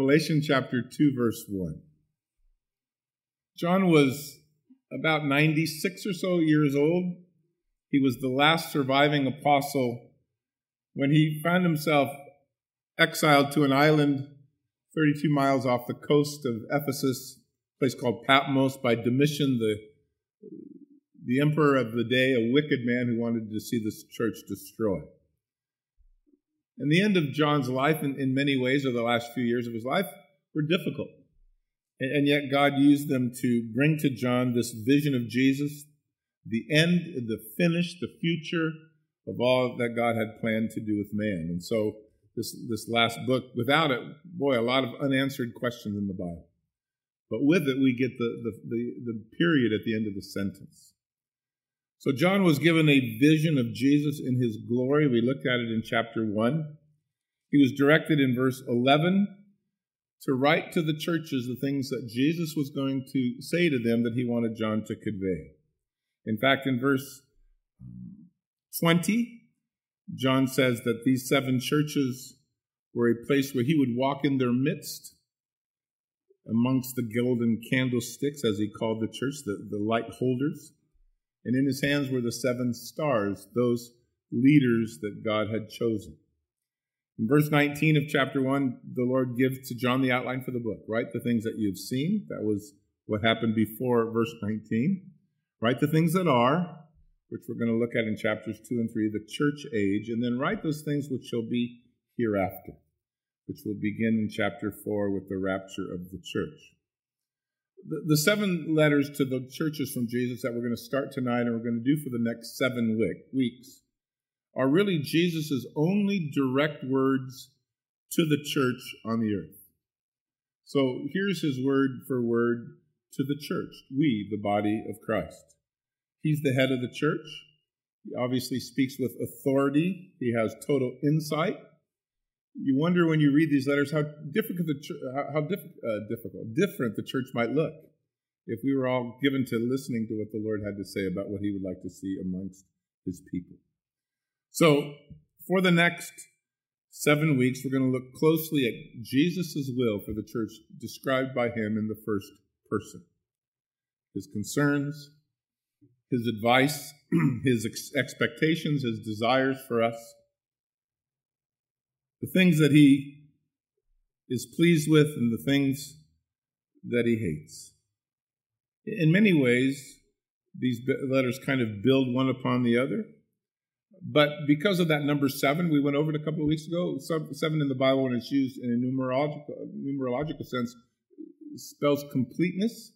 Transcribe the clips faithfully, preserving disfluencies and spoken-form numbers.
Revelation chapter two, verse one. John was about ninety-six or so years old. He was the last surviving apostle when he found himself exiled to an island thirty-two miles off the coast of Ephesus, a place called Patmos, by Domitian, the, the emperor of the day, a wicked man who wanted to see this church destroyed. And the end of John's life, in, in many ways, or the last few years of his life, were difficult. And, and yet God used them to bring to John this vision of Jesus, the end, the finish, the future of all that God had planned to do with man. And so this, this last book, without it, boy, a lot of unanswered questions in the Bible. But with it, we get the, the, the, the period at the end of the sentence. So John was given a vision of Jesus in his glory. We looked at it in chapter one. He was directed in verse eleven to write to the churches the things that Jesus was going to say to them that he wanted John to convey. In fact, in verse twenty, John says that these seven churches were a place where he would walk in their midst amongst the golden candlesticks, as he called the church, the, the light holders. And in his hands were the seven stars, those leaders that God had chosen. In verse nineteen of chapter one, the Lord gives to John the outline for the book. Write the things that you've seen. That was what happened before verse nineteen. Write the things that are, which we're going to look at in chapters two and three, the church age. And then write those things which shall be hereafter, which will begin in chapter four with the rapture of the church. The seven letters to the churches from Jesus that we're going to start tonight and we're going to do for the next seven week, weeks are really Jesus' only direct words to the church on the earth. So here's his word for word to the church, we, the body of Christ. He's the head of the church. He obviously speaks with authority. He has total insight. You wonder when you read these letters how difficult the ch- how diff- uh, difficult different the church might look if we were all given to listening to what the Lord had to say about what he would like to see amongst his people. So for the next seven weeks, we're going to look closely at Jesus' will for the church described by him in the first person. His concerns, his advice, his ex- expectations, his desires for us, the things that he is pleased with and the things that he hates. In many ways, these letters kind of build one upon the other. But because of that number seven, we went over it a couple of weeks ago, seven in the Bible, when it's used in a numerological, numerological sense, spells completeness.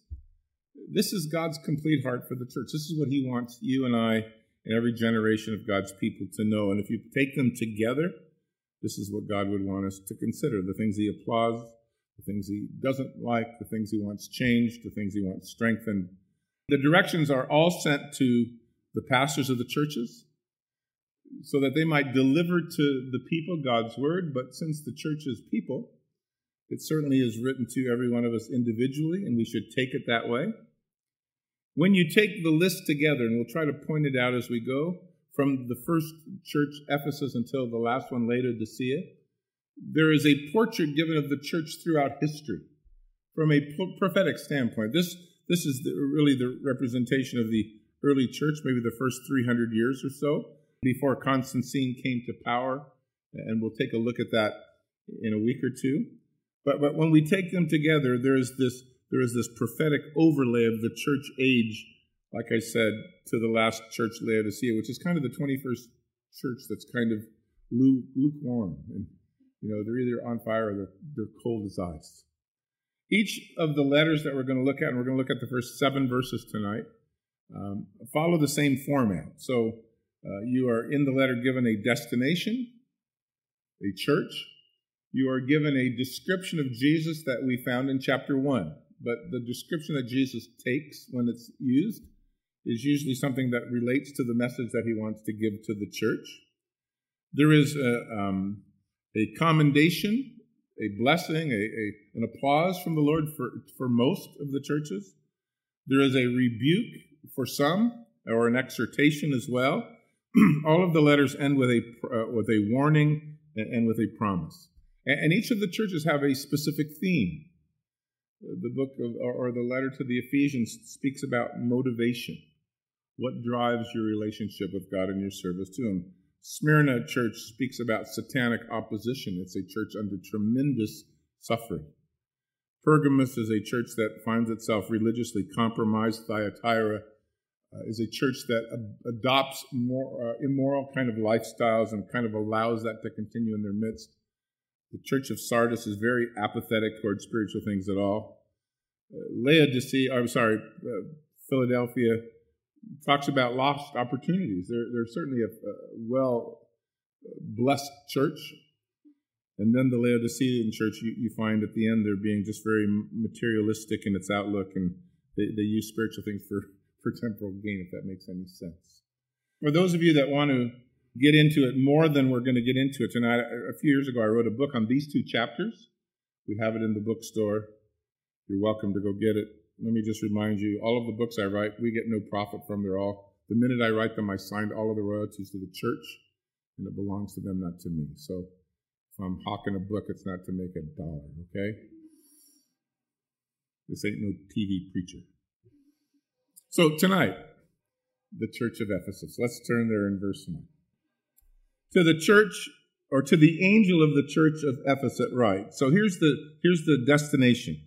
This is God's complete heart for the church. This is what he wants you and I and every generation of God's people to know. And if you take them together, this is what God would want us to consider, the things he applauds, the things he doesn't like, the things he wants changed, the things he wants strengthened. The directions are all sent to the pastors of the churches so that they might deliver to the people God's word, but since the church is people, it certainly is written to every one of us individually, and we should take it that way. When you take the list together, and we'll try to point it out as we go, from the first church, Ephesus, until the last one, Laodicea, there is a portrait given of the church throughout history from a prophetic standpoint. This this is the, really the representation of the early church, maybe the first three hundred years or so, before Constantine came to power, and we'll take a look at that in a week or two. But but when we take them together, there is this there is this prophetic overlay of the church age, like I said, to the last church, Laodicea, which is kind of the twenty-first church that's kind of lukewarm. And, you know, they're either on fire or they're, they're cold as ice. Each of the letters that we're going to look at, and we're going to look at the first seven verses tonight, um, follow the same format. So uh, you are in the letter given a destination, a church. You are given a description of Jesus that we found in chapter one. But the description that Jesus takes when it's used is usually something that relates to the message that he wants to give to the church. There is a, um, a commendation, a blessing, a, a, an applause from the Lord for, for most of the churches. There is a rebuke for some, or an exhortation as well. All of the letters end with a, uh, with a warning and, and with a promise. And each of the churches have a specific theme. The book of, or the letter to the Ephesians speaks about motivation. What drives your relationship with God and your service to Him? Smyrna church speaks about satanic opposition. It's a church under tremendous suffering. Pergamos is a church that finds itself religiously compromised. Thyatira uh, is a church that uh, adopts more, uh, immoral kind of lifestyles and kind of allows that to continue in their midst. The church of Sardis is very apathetic towards spiritual things at all. Uh, Laodicea, I'm sorry, uh, Philadelphia talks about lost opportunities. They're, they're certainly a, a well-blessed church. And then the Laodicean church, you, you find at the end, they're being just very materialistic in its outlook, and they, they use spiritual things for, for temporal gain, if that makes any sense. For those of you that want to get into it more than we're going to get into it tonight, a few years ago I wrote a book on these two chapters. We have it in the bookstore. You're welcome to go get it. Let me just remind you, all of the books I write, we get no profit from. They're all, the minute I write them, I signed all of the royalties to the church, and it belongs to them, not to me. So if I'm hawking a book, it's not to make a dollar, okay? This ain't no T V preacher. So tonight, the church of Ephesus. Let's turn there in verse one. To the church, or to the angel of the church of Ephesus, right? So here's the here's the destination.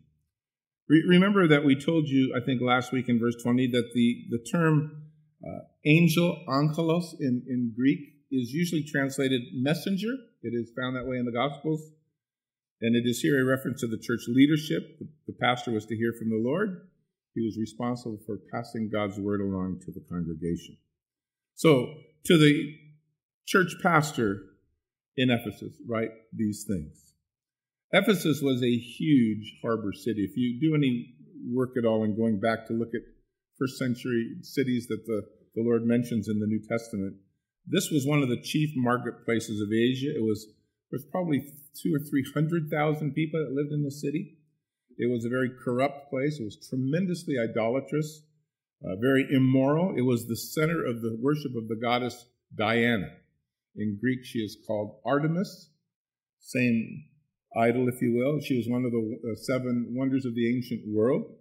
Re- remember that we told you, I think last week in verse twenty, that the, the term uh, angel, angelos, in, in Greek, is usually translated messenger. It is found that way in the Gospels. And it is here a reference to the church leadership. The, the pastor was to hear from the Lord. He was responsible for passing God's word along to the congregation. So to the church pastor in Ephesus, write these things. Ephesus was a huge harbor city. If you do any work at all in going back to look at first century cities that the, the Lord mentions in the New Testament, this was one of the chief marketplaces of Asia. It was, there was probably two or three hundred thousand people that lived in the city. It was a very corrupt place. It was tremendously idolatrous, uh, very immoral. It was the center of the worship of the goddess Diana. In Greek, she is called Artemis, same idol, if you will. She was one of the seven wonders of the ancient world.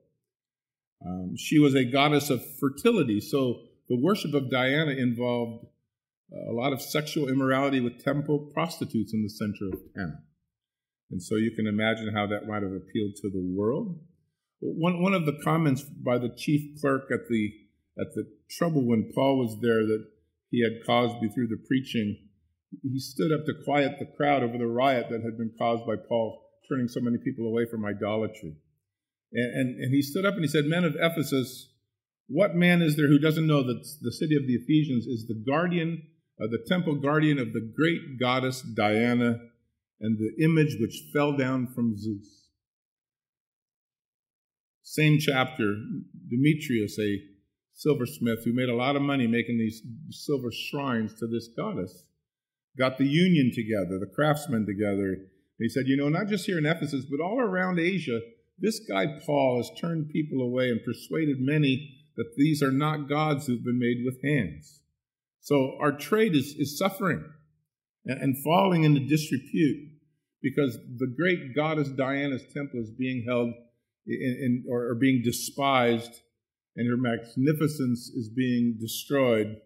Um, she was a goddess of fertility, so the worship of Diana involved a lot of sexual immorality with temple prostitutes in the center of town. And so you can imagine how that might have appealed to the world. One, one of the comments by the chief clerk at the, at the trouble when Paul was there that he had caused me through the preaching, he stood up to quiet the crowd over the riot that had been caused by Paul turning so many people away from idolatry. And, and, and he stood up and he said, "Men of Ephesus, what man is there who doesn't know that the city of the Ephesians is the guardian, uh, the temple guardian of the great goddess Diana and the image which fell down from Zeus?" Same chapter, Demetrius, a silversmith who made a lot of money making these silver shrines to this goddess, got the union together, the craftsmen together. He said, you know, not just here in Ephesus, but all around Asia, this guy Paul has turned people away and persuaded many that these are not gods who've been made with hands. So our trade is, is suffering and, and falling into disrepute because the great goddess Diana's temple is being held in, in or, or being despised, and her magnificence is being destroyed,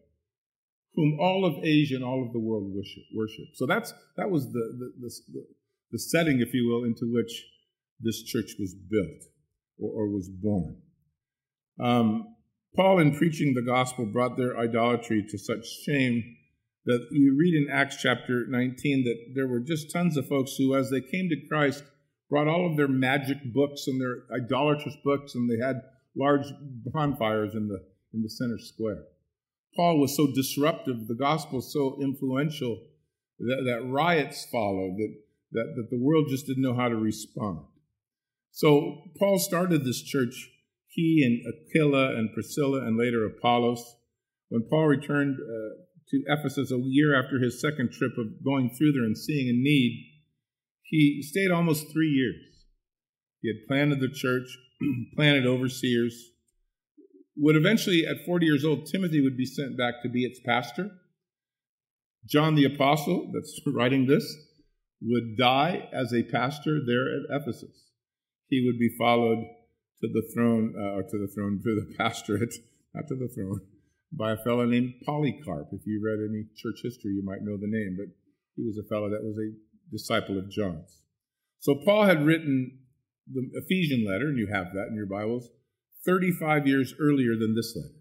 whom all of Asia and all of the world worship. So that's that was the, the, the, the setting, if you will, into which this church was built or, or was born. Um, Paul, in preaching the gospel, brought their idolatry to such shame that you read in Acts chapter nineteen that there were just tons of folks who, as they came to Christ, brought all of their magic books and their idolatrous books, and they had large bonfires in the in the center square. Paul was so disruptive, the gospel so influential, that, that riots followed, that, that, that the world just didn't know how to respond. So Paul started this church, he and Aquila and Priscilla and later Apollos. When Paul returned uh, to Ephesus a year after his second trip of going through there and seeing a need, he stayed almost three years. He had planted the church, planted overseers, would eventually, at forty years old, Timothy would be sent back to be its pastor. John the Apostle, that's writing this, would die as a pastor there at Ephesus. He would be followed to the throne, uh, or to the throne, to the pastorate, not to the throne, by a fellow named Polycarp. If you read any church history, you might know the name, but he was a fellow that was a disciple of John's. So Paul had written the Ephesian letter, and you have that in your Bibles, thirty-five years earlier than this letter,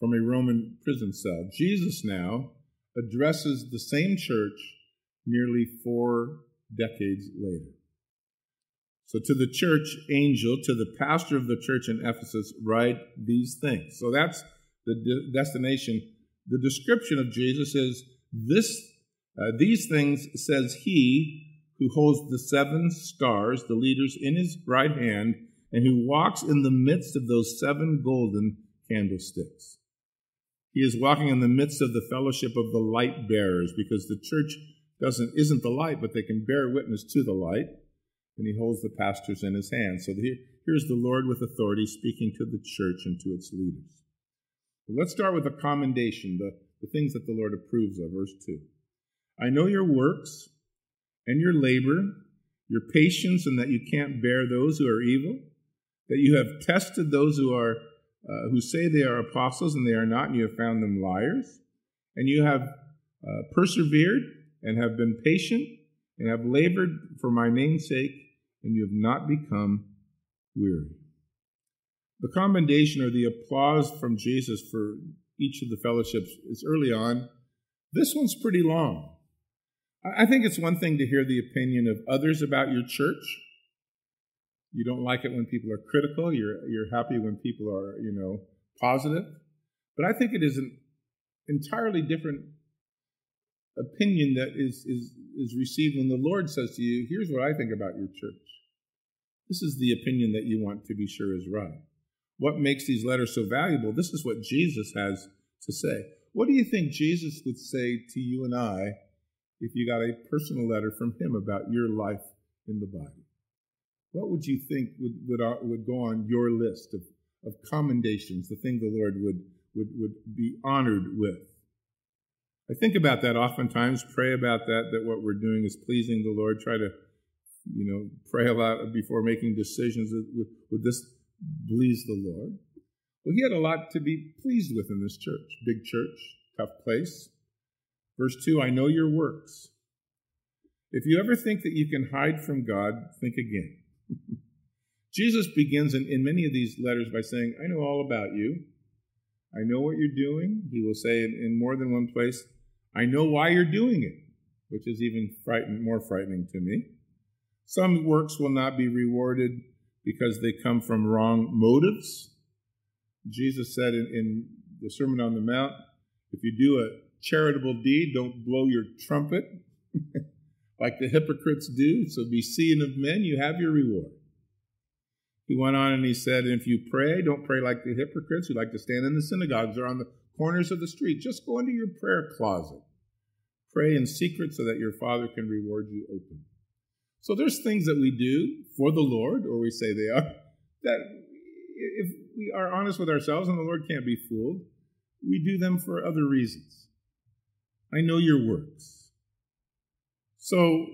from a Roman prison cell. Jesus now addresses the same church nearly four decades later. So to the church angel, to the pastor of the church in Ephesus, write these things. So that's the de- destination. The description of Jesus is this: uh, these things says he who holds the seven stars, the leaders in his right hand, and who walks in the midst of those seven golden candlesticks. He is walking in the midst of the fellowship of the light bearers, because the church doesn't isn't the light, but they can bear witness to the light. And he holds the pastors in his hand. So here, here's the Lord with authority speaking to the church and to its leaders. But let's start with the commendation, the, the things that the Lord approves of. Verse two. I know your works and your labor, your patience, and that you can't bear those who are evil, that you have tested those who are uh, who say they are apostles and they are not, and you have found them liars, and you have uh, persevered and have been patient and have labored for my name's sake, and you have not become weary. The commendation or the applause from Jesus for each of the fellowships is early on. This one's pretty long. I think it's one thing to hear the opinion of others about your church. You don't like it when people are critical. You're, you're happy when people are, you know, positive. But I think it is an entirely different opinion that is, is, is received when the Lord says to you, here's what I think about your church. This is the opinion that you want to be sure is right. What makes these letters so valuable? This is what Jesus has to say. What do you think Jesus would say to you and I if you got a personal letter from him about your life in the body? What would you think would would, would go on your list of, of commendations, the thing the Lord would, would, would be honored with? I think about that oftentimes, pray about that, that what we're doing is pleasing the Lord. Try to, you know, pray a lot before making decisions. Would, would this please the Lord? Well, he had a lot to be pleased with in this church. Big church, tough place. Verse two, I know your works. If you ever think that you can hide from God, think again. Jesus begins in, in many of these letters by saying, I know all about you. I know what you're doing. He will say in, in more than one place, I know why you're doing it, which is even frighten, more frightening to me. Some works will not be rewarded because they come from wrong motives. Jesus said in, in the Sermon on the Mount, if you do a charitable deed, don't blow your trumpet like the hypocrites do. So be seen of men, you have your reward. He went on and he said, if you pray, don't pray like the hypocrites who like to stand in the synagogues or on the corners of the street. Just go into your prayer closet. Pray in secret so that your Father can reward you openly. So there's things that we do for the Lord, or we say they are, that if we are honest with ourselves, and the Lord can't be fooled, we do them for other reasons. I know your works. So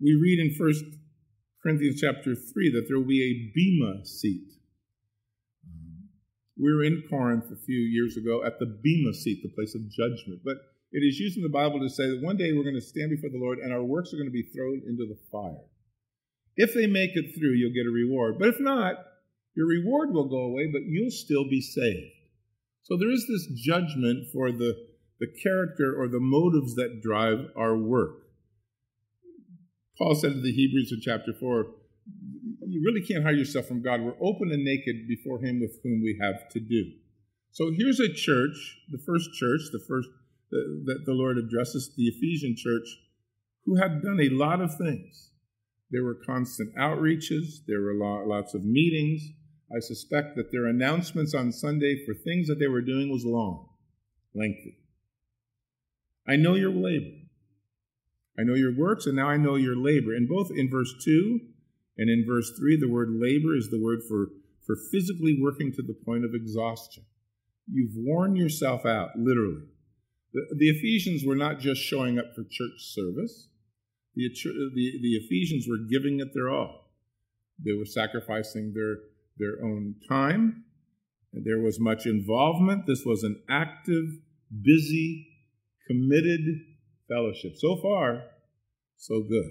we read in First Corinthians chapter three that there will be a bema seat. We were in Corinth a few years ago at the bema seat, the place of judgment. But it is used in the Bible to say that one day we're going to stand before the Lord and our works are going to be thrown into the fire. If they make it through, you'll get a reward. But if not, your reward will go away, but you'll still be saved. So there is this judgment for the, the character or the motives that drive our work. Paul said to the Hebrews in chapter four, you really can't hide yourself from God. We're open and naked before him with whom we have to do. So here's a church, the first church, the first uh, that the Lord addresses, the Ephesian church, who had done a lot of things. There were constant outreaches. There were lo- lots of meetings. I suspect that their announcements on Sunday for things that they were doing was long, lengthy. I know your labor. I know your works, and now I know your labor. And both in verse two and in verse three, the word labor is the word for, for physically working to the point of exhaustion. You've worn yourself out, literally. The, the Ephesians were not just showing up for church service. The, the, the Ephesians were giving it their all. They were sacrificing their, their own time. There was much involvement. This was an active, busy, committed fellowship. So far, so good.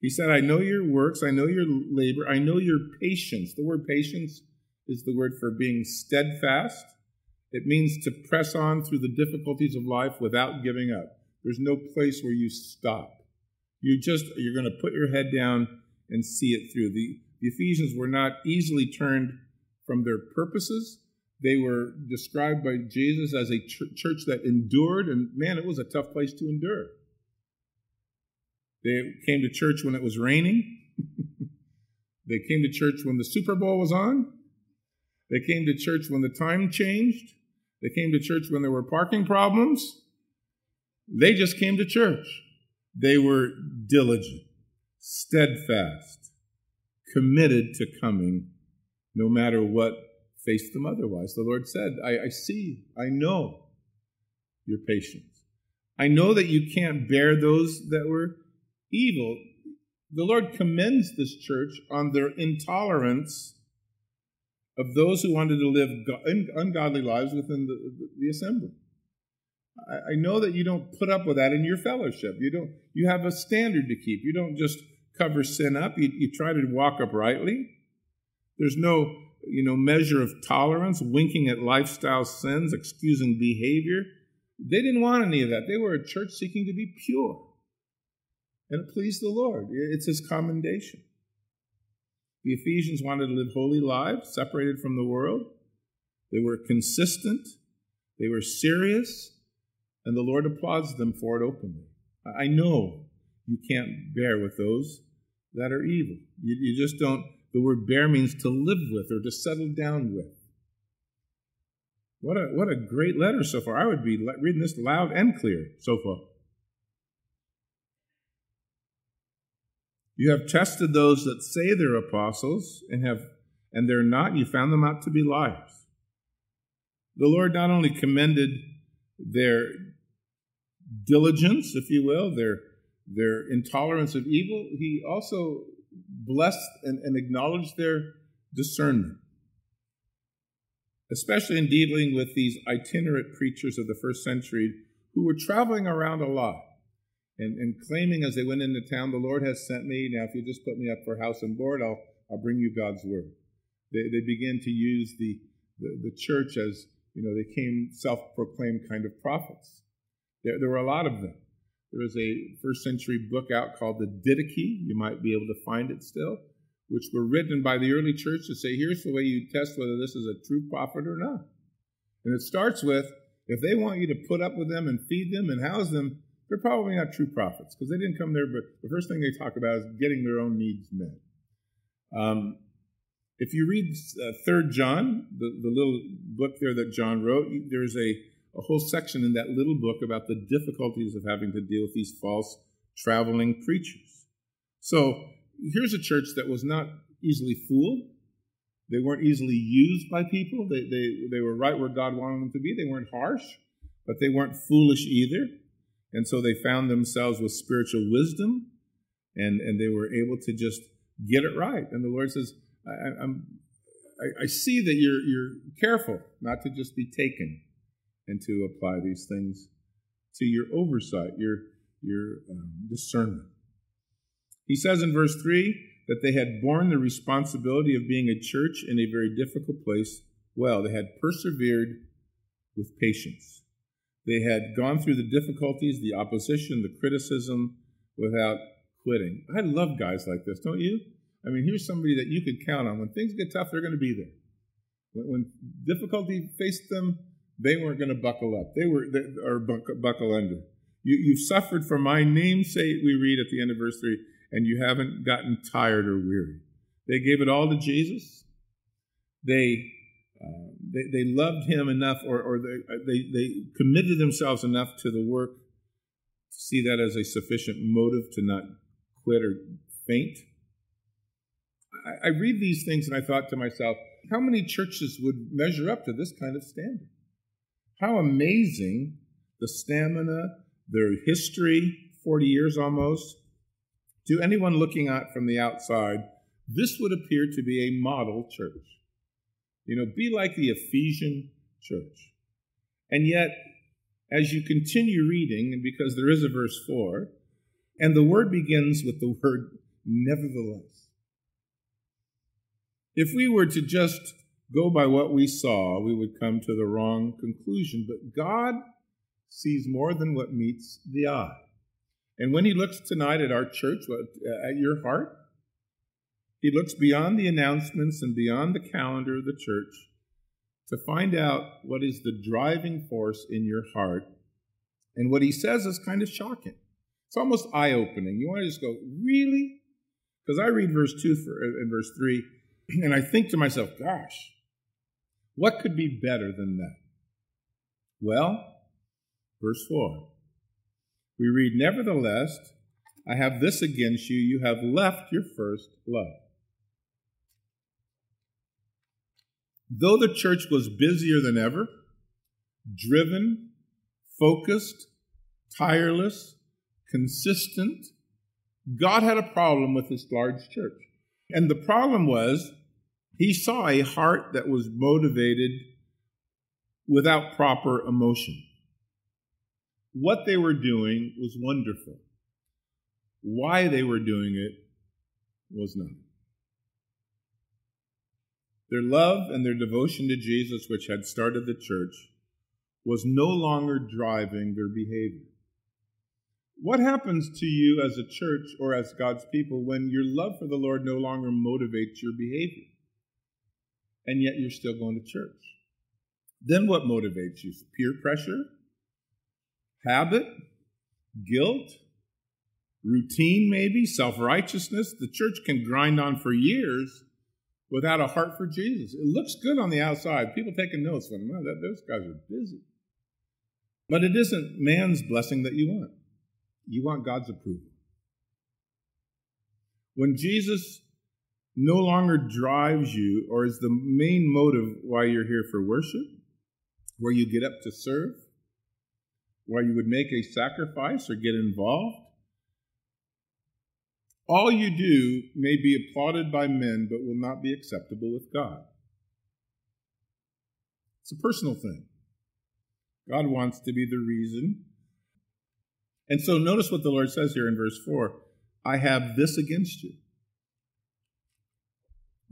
He said, I know your works, I know your labor, I know your patience. The word patience is the word for being steadfast. It means to press on through the difficulties of life without giving up. There's no place where you stop. You just, you're going to put your head down and see it through. The, the Ephesians were not easily turned from their purposes. They were described by Jesus as a ch- church that endured, and man, it was a tough place to endure. They came to church when it was raining. They came to church when the Super Bowl was on. They came to church when the time changed. They came to church when there were parking problems. They just came to church. They were diligent, steadfast, committed to coming, no matter what faced them otherwise. The Lord said, I, I see, I know your patience. I know that you can't bear those that were evil. The Lord commends this church on their intolerance of those who wanted to live ungodly lives within the, the assembly. I, I know that you don't put up with that in your fellowship. You don't. You have a standard to keep. You don't just cover sin up. You, you try to walk uprightly. There's no, you know, measure of tolerance, winking at lifestyle sins, excusing behavior. They didn't want any of that. They were a church seeking to be pure. And it pleased the Lord. It's his commendation. The Ephesians wanted to live holy lives, separated from the world. They were consistent. They were serious. And the Lord applauds them for it openly. I know you can't bear with those that are evil. You, you just don't. The word bear means to live with or to settle down with. What a, what a great letter so far. I would be reading this loud and clear so far. You have tested those that say they're apostles and have, and they're not. You found them out to be liars. The Lord not only commended their diligence, if you will, their, their intolerance of evil, he also blessed and, and acknowledged their discernment, especially in dealing with these itinerant preachers of the first century who were traveling around a lot and, and claiming as they went into town, the Lord has sent me. Now, if you just put me up for house and board, I'll, I'll bring you God's word. They, they began to use the, the, the church as, you know, they came self-proclaimed kind of prophets. There, there were a lot of them. There was a first century book out called the Didache. You might be able to find it still, which were written by the early church to say, here's the way you test whether this is a true prophet or not. And it starts with, if they want you to put up with them and feed them and house them, they're probably not true prophets because they didn't come there, but the first thing they talk about is getting their own needs met. Um, if you read uh, Third John, the, the little book there that John wrote, there's a a whole section in that little book about the difficulties of having to deal with these false traveling preachers. So here's a church that was not easily fooled. They weren't easily used by people. They, they, they were right where God wanted them to be. They weren't harsh, but they weren't foolish either. And so they found themselves with spiritual wisdom, and, and they were able to just get it right. And the Lord says, I, I'm, I, I see that you're, you're careful not to just be taken, and to apply these things to your oversight, your, your um, discernment. He says in verse three that they had borne the responsibility of being a church in a very difficult place well. They had persevered with patience. They had gone through the difficulties, the opposition, the criticism without quitting. I love guys like this, don't you? I mean, here's somebody that you could count on. When things get tough, they're going to be there. When, when difficulty faced them, they weren't going to buckle up. They were, they, or buckle under. You, you've suffered for my name's sake, we read at the end of verse three, and you haven't gotten tired or weary. They gave it all to Jesus. They uh, they, they loved him enough, or, or they, they, they committed themselves enough to the work to see that as a sufficient motive to not quit or faint. I, I read these things and I thought to myself, how many churches would measure up to this kind of standard? How amazing the stamina, their history, forty years almost, To anyone looking at from the outside, this would appear to be a model church. You know, be like the Ephesian church. And yet, as you continue reading, and because there is a verse four, and the word begins with the word nevertheless. If we were to just go by what we saw, we would come to the wrong conclusion. But God sees more than what meets the eye. And when he looks tonight at our church, at your heart, he looks beyond the announcements and beyond the calendar of the church to find out what is the driving force in your heart. And what he says is kind of shocking. It's almost eye-opening. You want to just go, really? Because I read verse two and verse three, and I think to myself, gosh, what could be better than that? Well, verse four. We read, nevertheless, I have this against you, you have left your first love. Though the church was busier than ever, driven, focused, tireless, consistent, God had a problem with this large church. And the problem was, he saw a heart that was motivated without proper emotion. What they were doing was wonderful. Why they were doing it was not. Their love and their devotion to Jesus, which had started the church, was no longer driving their behavior. What happens to you as a church or as God's people when your love for the Lord no longer motivates your behavior, and yet you're still going to church? Then what motivates you? Peer pressure? Habit, guilt, routine maybe, self-righteousness. The church can grind on for years without a heart for Jesus. It looks good on the outside. People taking notes when, wow, that, those guys are busy. But it isn't man's blessing that you want. You want God's approval. When Jesus no longer drives you or is the main motive why you're here for worship, where you get up to serve, where you would make a sacrifice or get involved. All you do may be applauded by men, but will not be acceptable with God. It's a personal thing. God wants to be the reason. And so notice what the Lord says here in verse four. I have this against you.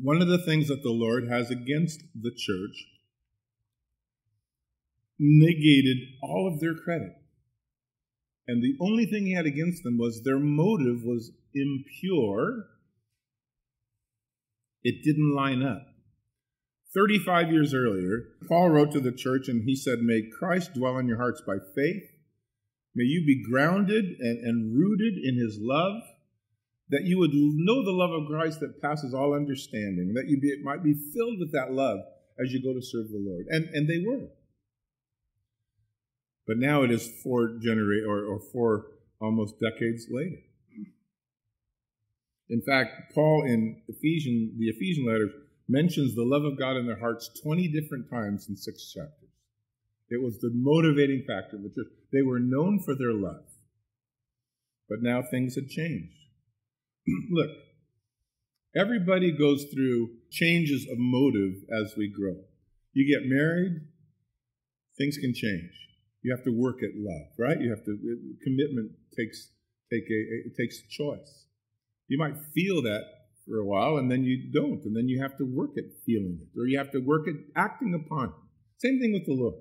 One of the things that the Lord has against the church negated all of their credit. And the only thing he had against them was their motive was impure. It didn't line up. thirty-five years earlier, Paul wrote to the church and he said, may Christ dwell in your hearts by faith. May you be grounded and, and rooted in his love, that you would know the love of Christ that passes all understanding, that you be, it might be filled with that love as you go to serve the Lord. And, and they were. But now it is four genera- or, or four almost decades later. In fact, Paul in Ephesians, the Ephesian letters mentions the love of God in their hearts twenty different times in six chapters. It was the motivating factor of the church. They were known for their love. But now things had changed. Look, everybody goes through changes of motive as we grow. You get married, things can change. You have to work at love, right? You have to, commitment takes take a, it takes choice. You might feel that for a while, and then you don't, and then you have to work at feeling it, or you have to work at acting upon it. Same thing with the Lord.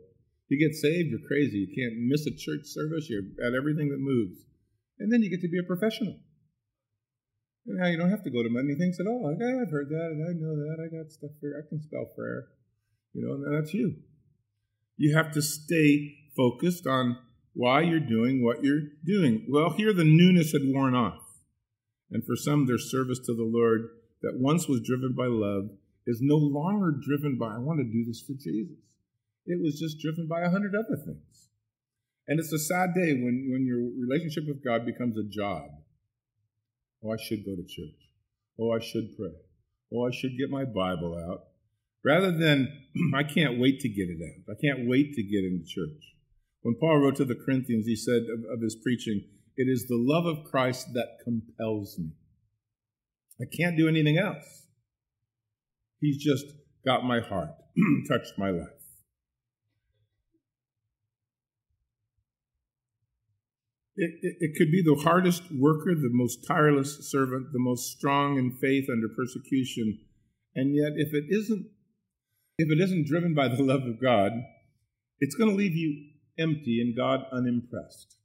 You get saved, you're crazy, you can't miss a church service, you're at everything that moves. And then you get to be a professional. Now you don't have to go to many things at all. Like, oh, I've heard that, and I know that, I got stuff here, I can spell prayer. You know, and that's you. You have to stay focused on why you're doing what you're doing. Well, here the newness had worn off. And for some, their service to the Lord that once was driven by love is no longer driven by, I want to do this for Jesus. It was just driven by a hundred other things. And it's a sad day when, when your relationship with God becomes a job. Oh, I should go to church. Oh, I should pray. Oh, I should get my Bible out. Rather than, I can't wait to get it out. I can't wait to get into church. When Paul wrote to the Corinthians, he said of, of his preaching, It is the love of Christ that compels me. I can't do anything else. He's just got my heart, touched my life. It, it, it could be the hardest worker, the most tireless servant, the most strong in faith under persecution. And yet, if it isn't, if it isn't driven by the love of God, it's going to leave you empty and God unimpressed.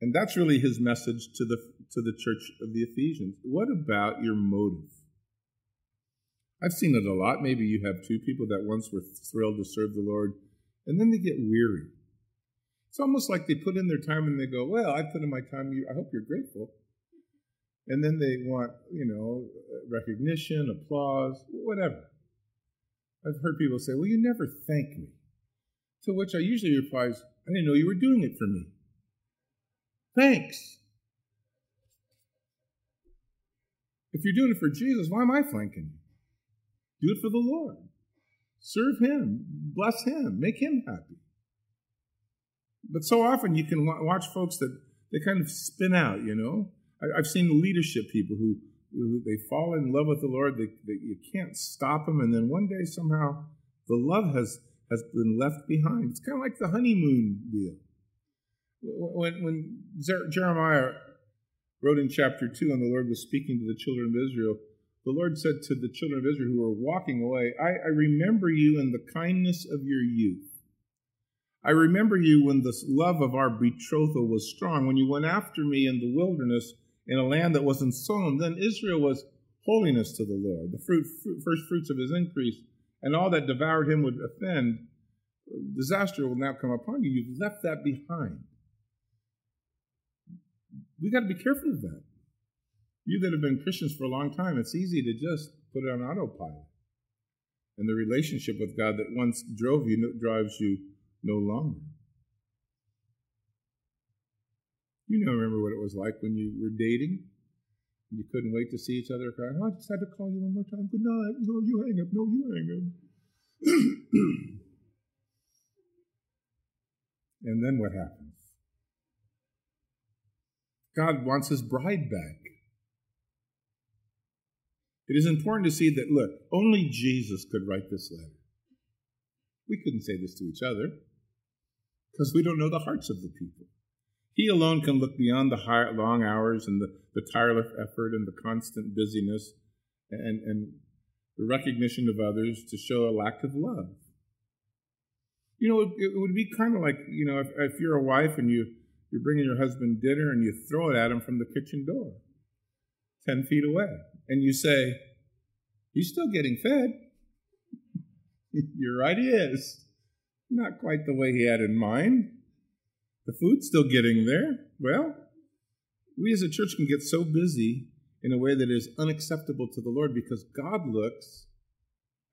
And that's really his message to the, to the church of the Ephesians. What about your motive? I've seen it a lot. Maybe you have two people that once were thrilled to serve the Lord, and then they get weary. It's almost like they put in their time and they go, well, I put in my time, you, I hope you're grateful. And then they want, you know, recognition, applause, whatever. I've heard people say, well, you never thank me. To which I usually reply, I didn't know you were doing it for me. Thanks. If you're doing it for Jesus, why am I thanking you? Do it for the Lord. Serve him. Bless him. Make him happy. But so often you can watch folks that they kind of spin out, you know. I, I've seen leadership people who, who they fall in love with the Lord. They, they, you can't stop them. And then one day somehow the love has, has been left behind. It's kind of like the honeymoon deal. When, when Jeremiah wrote in chapter two, and the Lord was speaking to the children of Israel, the Lord said to the children of Israel who were walking away, I, I remember you in the kindness of your youth. I remember you when the love of our betrothal was strong, when you went after me in the wilderness in a land that wasn't sown. Then Israel was holiness to the Lord, the fruit, fruit, first fruits of his increase, and all that devoured him would offend. Disaster will now come upon you. You've left that behind. We've got to be careful of that. You that have been Christians for a long time, it's easy to just put it on autopilot. And the relationship with God that once drove you drives you no longer. You know, remember what it was like when you were dating and you couldn't wait to see each other cry. Oh, I just had to call you one more time. Good night. No, you hang up. No, you hang up. And then what happens? God wants his bride back. It is important to see that, look, only Jesus could write this letter. We couldn't say this to each other because we don't know the hearts of the people. He alone can look beyond the high, long hours and the, the tireless effort and the constant busyness and, and the recognition of others to show a lack of love. You know, it, it would be kind of like, you know, if, if you're a wife and you, you're bringing your husband dinner and you throw it at him from the kitchen door ten feet away and you say, he's still getting fed. You're right, he is. Not quite the way he had in mind. The food's still getting there. Well, we as a church can get so busy in a way that is unacceptable to the Lord because God looks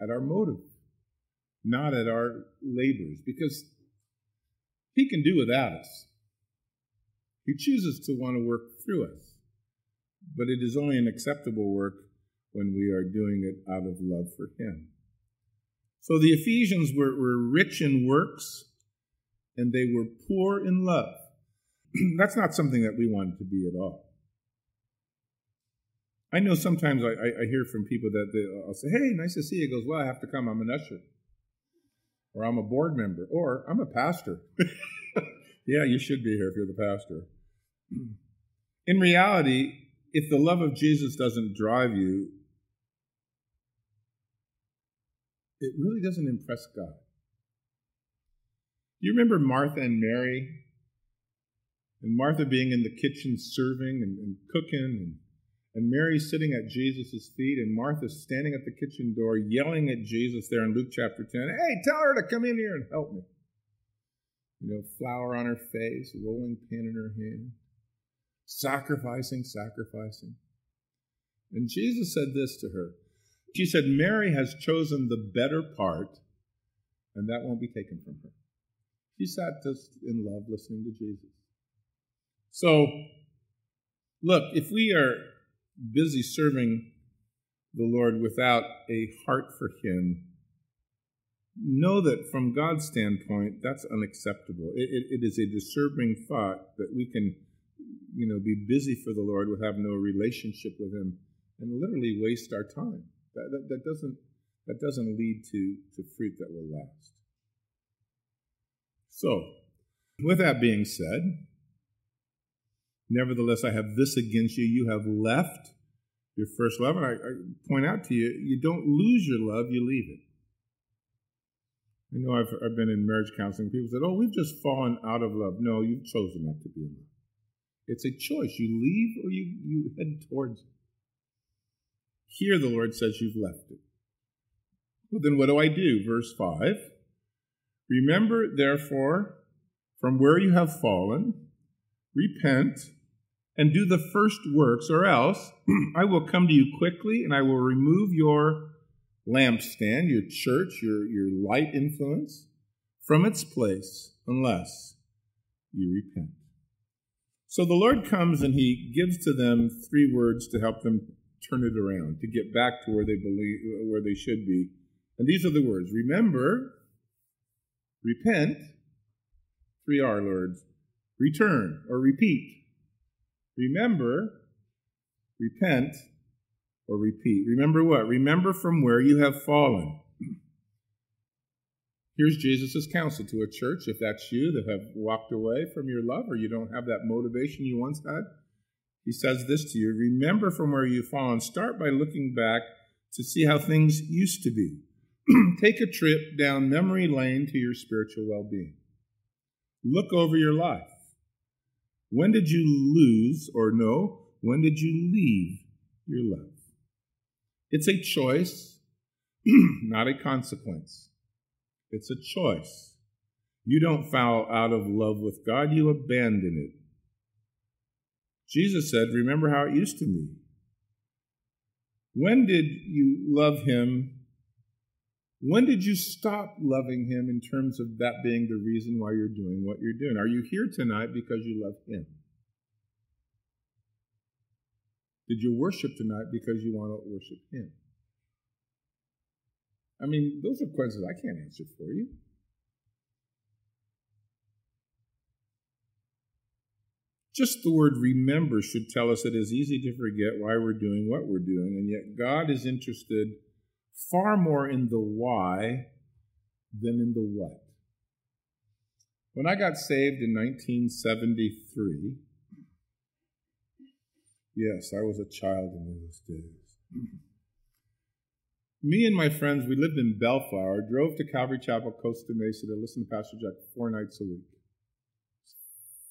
at our motive, not at our labors, because he can do without us. He chooses to want to work through us, but it is only an acceptable work when we are doing it out of love for him. So the Ephesians were, were rich in works, and they were poor in love. That's not something that we wanted to be at all. I know sometimes I, I, I hear from people that they, I'll say, hey, nice to see you. He goes, well, I have to come. I'm an usher, or I'm a board member, or I'm a pastor. Yeah, you should be here if you're the pastor. In reality, if the love of Jesus doesn't drive you, it really doesn't impress God. You remember Martha and Mary? And Martha being in the kitchen serving and, and cooking, and, and Mary sitting at Jesus' feet, and Martha standing at the kitchen door yelling at Jesus there in Luke chapter ten, hey, tell her to come in here and help me. You know, flour on her face, rolling pin in her hand, sacrificing, sacrificing. And Jesus said this to her. She said, Mary has chosen the better part, and that won't be taken from her. She sat just in love listening to Jesus. So, look, if we are busy serving the Lord without a heart for him, know that from God's standpoint, that's unacceptable. It, it, it is a disturbing thought that we can, you know, be busy for the Lord, we'll have no relationship with Him, and literally waste our time. That, that, that doesn't that doesn't lead to, to fruit that will last. So, with that being said, nevertheless, I have this against you. You have left your first love. And I, I point out to you, you don't lose your love, you leave it. I know I've, I've been in marriage counseling. People said, oh, we've just fallen out of love. No, you've chosen not to be in love. It's a choice. You leave or you, you head towards it. Here the Lord says you've left it. Well, then what do I do? Verse five. Remember, therefore, from where you have fallen, repent and do the first works, or else I will come to you quickly and I will remove your lampstand, your church, your, your light influence, from its place, unless you repent. So the Lord comes and He gives to them three words to help them turn it around, to get back to where they believe, where they should be. And these are the words: remember, repent, three R words, return or repeat. Remember, repent, or repeat. Remember what? Remember from where you have fallen. Here's Jesus' counsel to a church, if that's you, that have walked away from your love or you don't have that motivation you once had. He says this to you: remember from where you've fallen. Start by looking back to see how things used to be. Take a trip down memory lane to your spiritual well-being. Look over your life. When did you lose, or no, when did you leave your love? It's a choice, not a consequence. It's a choice. You don't foul out of love with God, you abandon it. Jesus said, remember how it used to be. When did you love Him? When did you stop loving Him in terms of that being the reason why you're doing what you're doing? Are you here tonight because you love Him? Did you worship tonight because you want to worship Him? I mean, those are questions I can't answer for you. Just the word remember should tell us it is easy to forget why we're doing what we're doing, and yet God is interested far more in the why than in the what. When I got saved in nineteen seventy-three, yes, I was a child in those days. Me and my friends, we lived in Bellflower, drove to Calvary Chapel, Costa Mesa to listen to Pastor Jack four nights a week.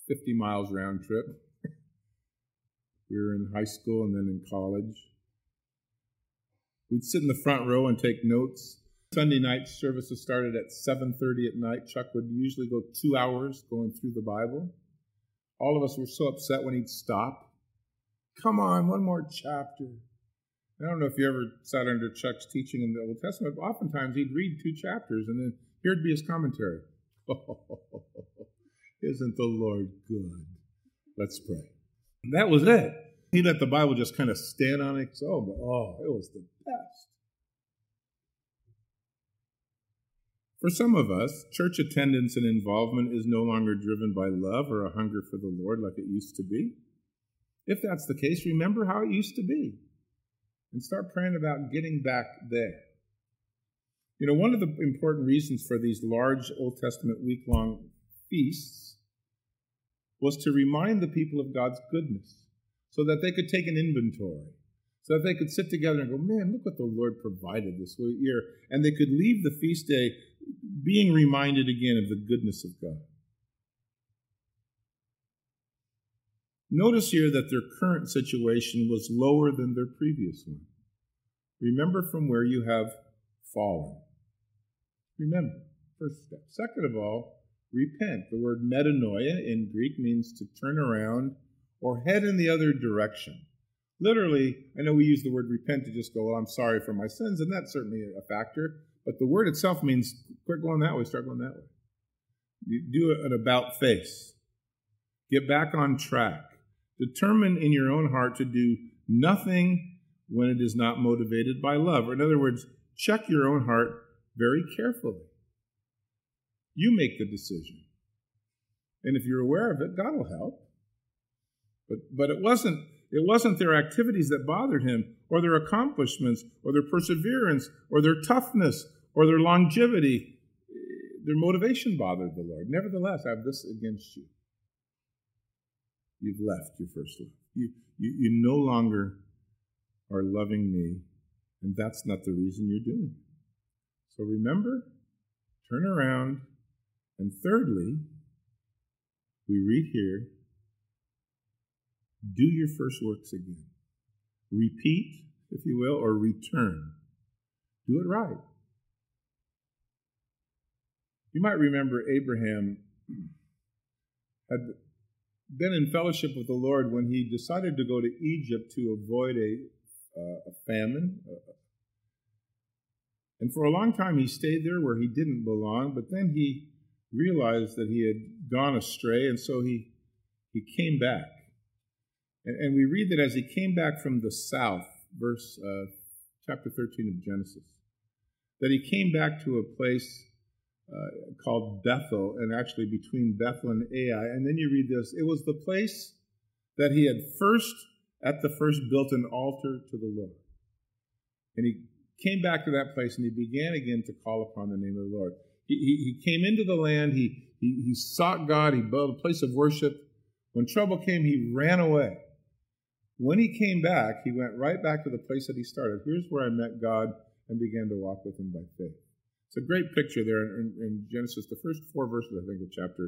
fifty miles round trip. We were in high school and then in college. We'd sit in the front row and take notes. Sunday night services started at seven thirty at night. Chuck would usually go two hours going through the Bible. All of us were so upset when he'd stop. Come on, one more chapter. I don't know if you ever sat under Chuck's teaching in the Old Testament, but oftentimes he'd read two chapters, and then here'd be his commentary. Oh, isn't the Lord good? Let's pray. And that was it. He let the Bible just kind of stand on its own, but oh, it was the best. For some of us, church attendance and involvement is no longer driven by love or a hunger for the Lord like it used to be. If that's the case, remember how it used to be and start praying about getting back there. You know, one of the important reasons for these large Old Testament week-long feasts was to remind the people of God's goodness so that they could take an inventory, so that they could sit together and go, man, look what the Lord provided this year. And they could leave the feast day being reminded again of the goodness of God. Notice here that their current situation was lower than their previous one. Remember from where you have fallen. Remember, first step. Second of all, repent. The word metanoia in Greek means to turn around or head in the other direction. Literally, I know we use the word repent to just go, well, I'm sorry for my sins, and that's certainly a factor, but the word itself means quit going that way, start going that way. You do an about face. Get back on track. Determine in your own heart to do nothing when it is not motivated by love. Or in other words, check your own heart very carefully. You make the decision. And if you're aware of it, God will help. But but it wasn't it wasn't their activities that bothered him, or their accomplishments, or their perseverance, or their toughness, or their longevity. Their motivation bothered the Lord. Nevertheless, I have this against you. You've left your first love. You, you, you no longer are loving me, and that's not the reason you're doing it. So remember, turn around, and thirdly, we read here, do your first works again. Repeat, if you will, or return. Do it right. You might remember Abraham had been in fellowship with the Lord when he decided to go to Egypt to avoid a, uh, a famine. And for a long time he stayed there where he didn't belong, but then he realized that he had gone astray, and so he, he came back. And, and we read that as he came back from the south, verse uh, chapter thirteen of Genesis, that he came back to a place Uh, called Bethel, and actually between Bethel and Ai. And then you read this, it was the place that he had first, at the first, built an altar to the Lord. And he came back to that place, and he began again to call upon the name of the Lord. He, he, he came into the land, he, he, he sought God, he built a place of worship. When trouble came, he ran away. When he came back, he went right back to the place that he started. Here's where I met God and began to walk with him by faith. It's a great picture there in, in Genesis, the first four verses, I think, of chapter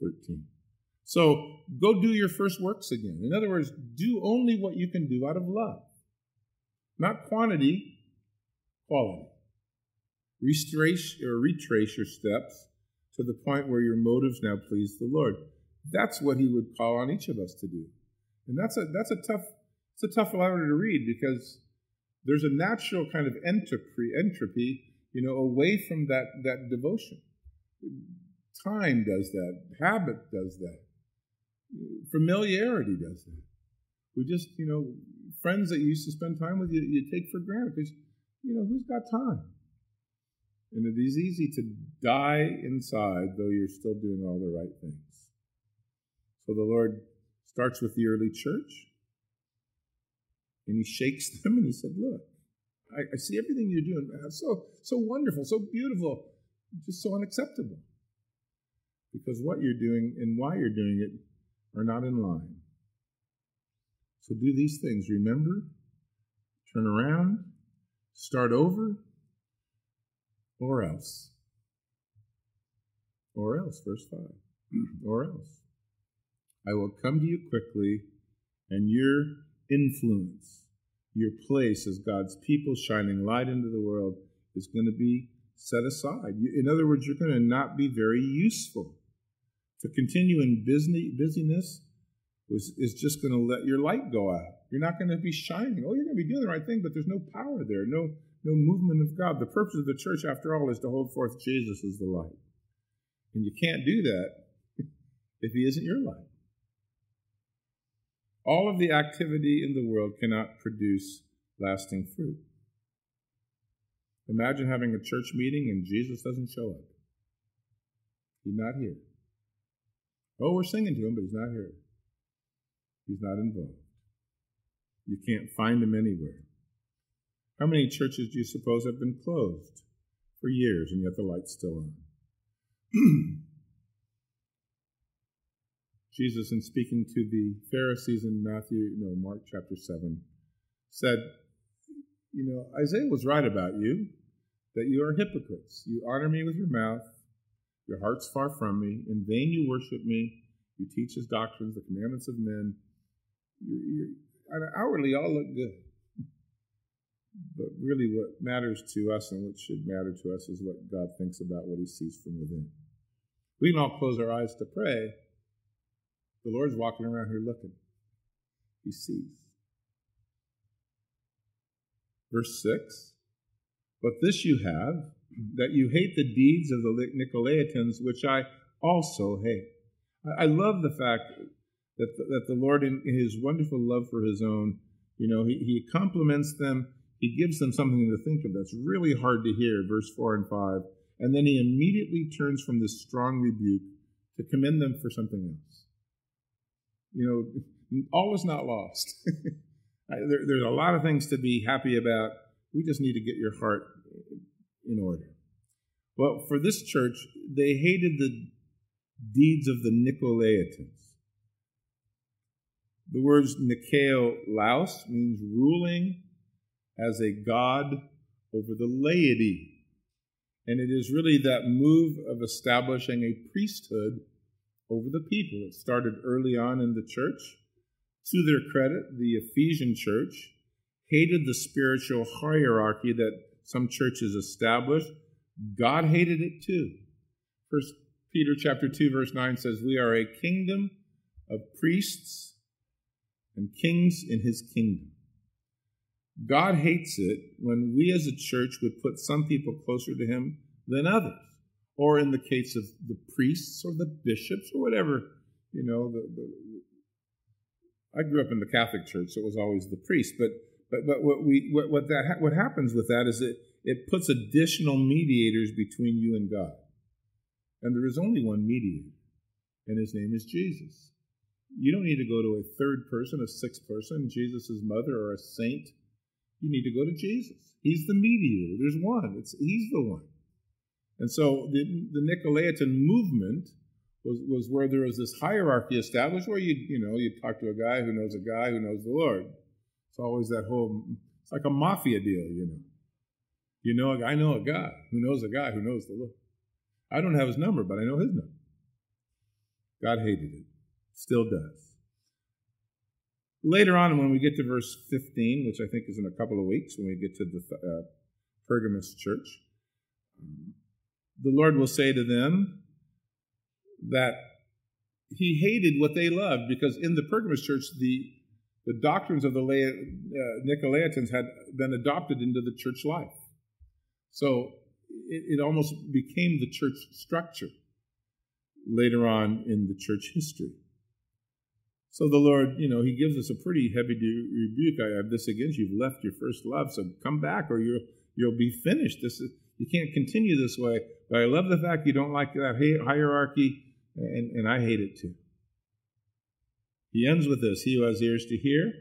thirteen. So go do your first works again. In other words, do only what you can do out of love. Not quantity, quality. Retrace or retrace your steps to the point where your motives now please the Lord. That's what he would call on each of us to do. And that's a that's a tough it's a tough letter to read, because there's a natural kind of entropy entropy. You know, away from that, that devotion. Time does that. Habit does that. Familiarity does that. We just, you know, friends that you used to spend time with, you, you take for granted, because, you know, who's got time? And it is easy to die inside, though you're still doing all the right things. So the Lord starts with the early church, and he shakes them, and he said, look, I see everything you're doing. It's so, so wonderful, so beautiful, just so unacceptable. Because what you're doing and why you're doing it are not in line. So do these things. Remember, turn around, start over, or else. Or else, verse five. Or else. I will come to you quickly, and your influence, your place as God's people shining light into the world, is going to be set aside. In other words, you're going to not be very useful. To continue in busy, busyness is, is just going to let your light go out. You're not going to be shining. Oh, you're going to be doing the right thing, but there's no power there, no, no movement of God. The purpose of the church, after all, is to hold forth Jesus as the light. And you can't do that if he isn't your light. All of the activity in the world cannot produce lasting fruit. Imagine having a church meeting and Jesus doesn't show up. He's not here. Oh, we're singing to him, but he's not here. He's not involved. You can't find him anywhere. How many churches do you suppose have been closed for years and yet the light's still on? Jesus, in speaking to the Pharisees in Matthew, no, Mark chapter seven, said, you know, Isaiah was right about you, that you are hypocrites. You honor me with your mouth, your heart's far from me. In vain you worship me. You teach his doctrines, the commandments of men. You, you, outwardly, y'all look good. But really what matters to us, and what should matter to us, is what God thinks about what he sees from within. We can all close our eyes to pray. The Lord's walking around here looking. He sees. Verse six, but this you have, that you hate the deeds of the Nicolaitans, which I also hate. I love the fact that the, that the Lord, in his wonderful love for his own, you know, he, he compliments them. He gives them something to think of that's really hard to hear, verse four and five. And then he immediately turns from this strong rebuke to commend them for something else. You know, all is not lost. there, there's a lot of things to be happy about. We just need to get your heart in order. Well, for this church, they hated the deeds of the Nicolaitans. The words Nikolaos means ruling as a god over the laity. And it is really that move of establishing a priesthood over the people. It started early on in the church. To their credit, the Ephesian church hated the spiritual hierarchy that some churches established. God hated it too. First Peter chapter two, verse nine says, "We are a kingdom of priests and kings in his kingdom." God hates it when we as a church would put some people closer to him than others, or in the case of the priests or the bishops or whatever, you know. The, the, I grew up in the Catholic Church, so it was always the priest. But but but what we what what that what happens with that is that it puts additional mediators between you and God, and there is only one mediator, and his name is Jesus. You don't need to go to a third person, a sixth person, Jesus' mother, or a saint. You need to go to Jesus. He's the mediator. There's one. It's, he's the one. And so the, the Nicolaitan movement was, was where there was this hierarchy established where, you you know, you talk to a guy who knows a guy who knows the Lord. It's always that whole, it's like a mafia deal, you know. You know, I know a guy who knows a guy who knows the Lord. I don't have his number, but I know his number. God hated it. Still does. Later on, when we get to verse fifteen, which I think is in a couple of weeks, when we get to the uh, Pergamos church, the Lord will say to them that he hated what they loved, because in the Pergamos church, the, the doctrines of the La- uh, Nicolaitans had been adopted into the church life. So it, it almost became the church structure later on in the church history. So the Lord, you know, he gives us a pretty heavy rebuke. I have this against you. You've left your first love, so come back or you'll, you'll be finished. This is, you can't continue this way. But I love the fact you don't like that hierarchy, and, and I hate it too. He ends with this: "He who has ears to hear,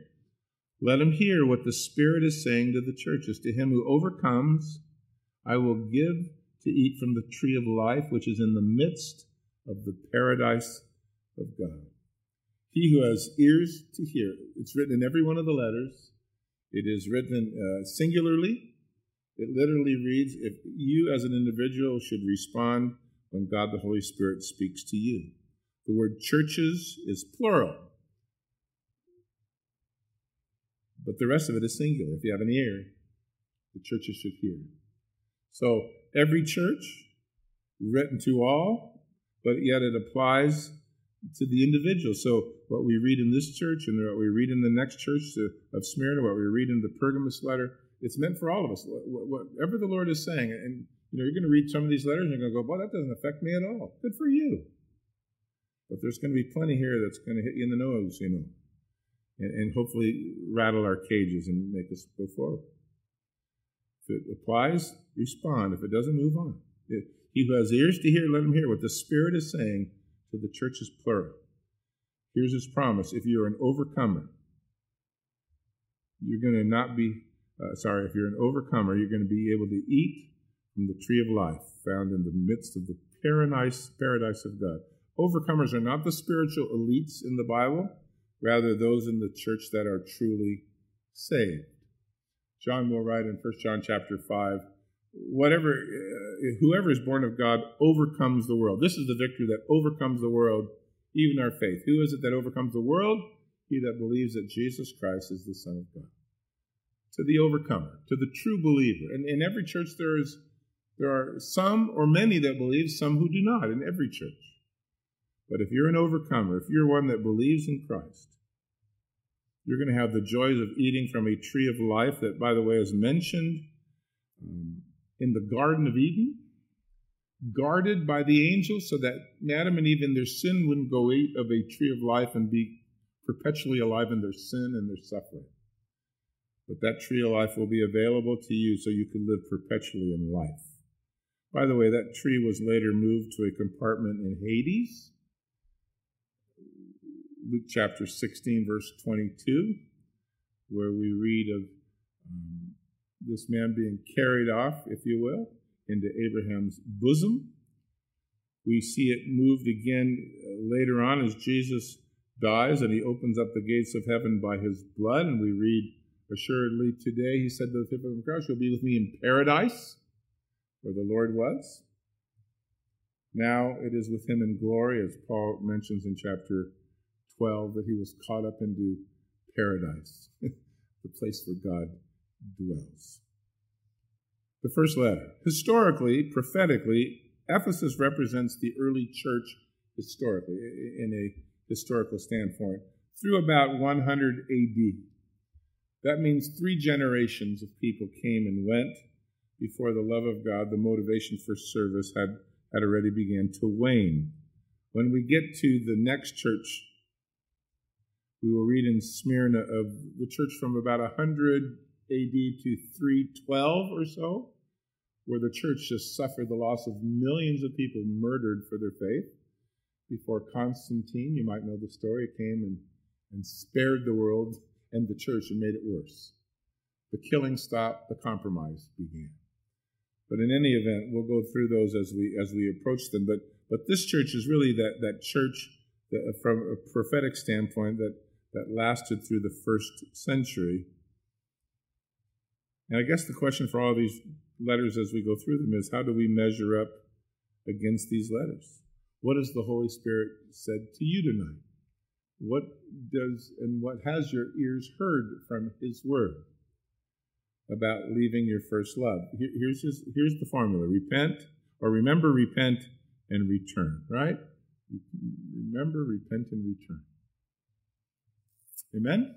let him hear what the Spirit is saying to the churches. To him who overcomes, I will give to eat from the tree of life, which is in the midst of the paradise of God." He who has ears to hear. It's written in every one of the letters. It is written uh, singularly. It literally reads, if you as an individual should respond when God the Holy Spirit speaks to you. The word churches is plural, but the rest of it is singular. If you have an ear, the churches should hear. So every church, written to all, but yet it applies to the individual. So what we read in this church and what we read in the next church of Smyrna, what we read in the Pergamos letter, it's meant for all of us. Whatever the Lord is saying, and you know, you're going to read some of these letters and you're going to go, "Boy, that doesn't affect me at all." Good for you. But there's going to be plenty here that's going to hit you in the nose, you know, and, and hopefully rattle our cages and make us go forward. If it applies, respond. If it doesn't, move on. If he who has ears to hear, let him hear what the Spirit is saying. So the church is plural. Here's his promise. If you're an overcomer, you're going to not be, uh, sorry, if you're an overcomer, you're going to be able to eat from the tree of life found in the midst of the paradise, paradise of God. Overcomers are not the spiritual elites in the Bible, rather those in the church that are truly saved. John will write in First John chapter five, Whatever, uh, whoever is born of God overcomes the world. This is the victory that overcomes the world, even our faith. Who is it that overcomes the world? He that believes that Jesus Christ is the Son of God. To the overcomer, to the true believer. And in every church there is, there are some or many that believe, some who do not, in every church. But if you're an overcomer, if you're one that believes in Christ, you're going to have the joys of eating from a tree of life that, by the way, is mentioned um, in the Garden of Eden, guarded by the angels so that Adam and Eve in their sin wouldn't go eat of a tree of life and be perpetually alive in their sin and their suffering. But that tree of life will be available to you so you can live perpetually in life. By the way, that tree was later moved to a compartment in Hades. Luke chapter sixteen, verse twenty-two, where we read of um, this man being carried off, if you will, into Abraham's bosom. We see it moved again later on as Jesus dies and he opens up the gates of heaven by his blood. And we read, assuredly today, he said to the people of the crowd, you'll be with me in paradise, where the Lord was. Now it is with him in glory, as Paul mentions in chapter twelve, that he was caught up into paradise, the place where God dwells. The first letter. Historically, prophetically, Ephesus represents the early church historically, in a historical standpoint, through about one hundred A D. That means three generations of people came and went before the love of God, the motivation for service had, had already began to wane. When we get to the next church, we will read in Smyrna of the church from about one hundred A D to three twelve or so, where the church just suffered the loss of millions of people murdered for their faith. Before Constantine, you might know the story, came and, and spared the world and the church and made it worse. The killing stopped, the compromise began. But in any event, we'll go through those as we as we approach them. But but this church is really that, that church that, from a prophetic standpoint that, that lasted through the first century. And I guess the question for all these letters as we go through them is, how do we measure up against these letters? What has the Holy Spirit said to you tonight? What does and what has your ears heard from His Word about leaving your first love? Here's his, here's the formula. Repent, or remember, repent, and return, right? Remember, repent, and return. Amen?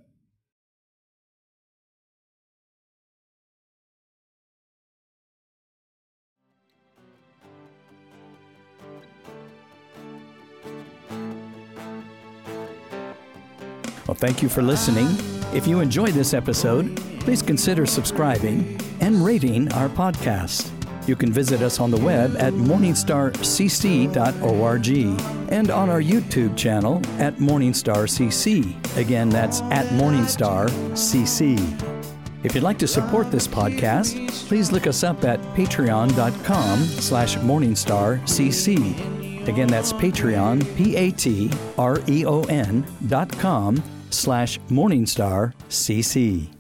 Well, thank you for listening. If you enjoyed this episode, please consider subscribing and rating our podcast. You can visit us on the web at morningstar c c dot org and on our YouTube channel at Morningstar C C. Again, that's at Morningstar C C. If you'd like to support this podcast, please look us up at patreon dot com slash Morningstar C C. Again, that's Patreon, P A T R E O N dot com slash Morningstar C C.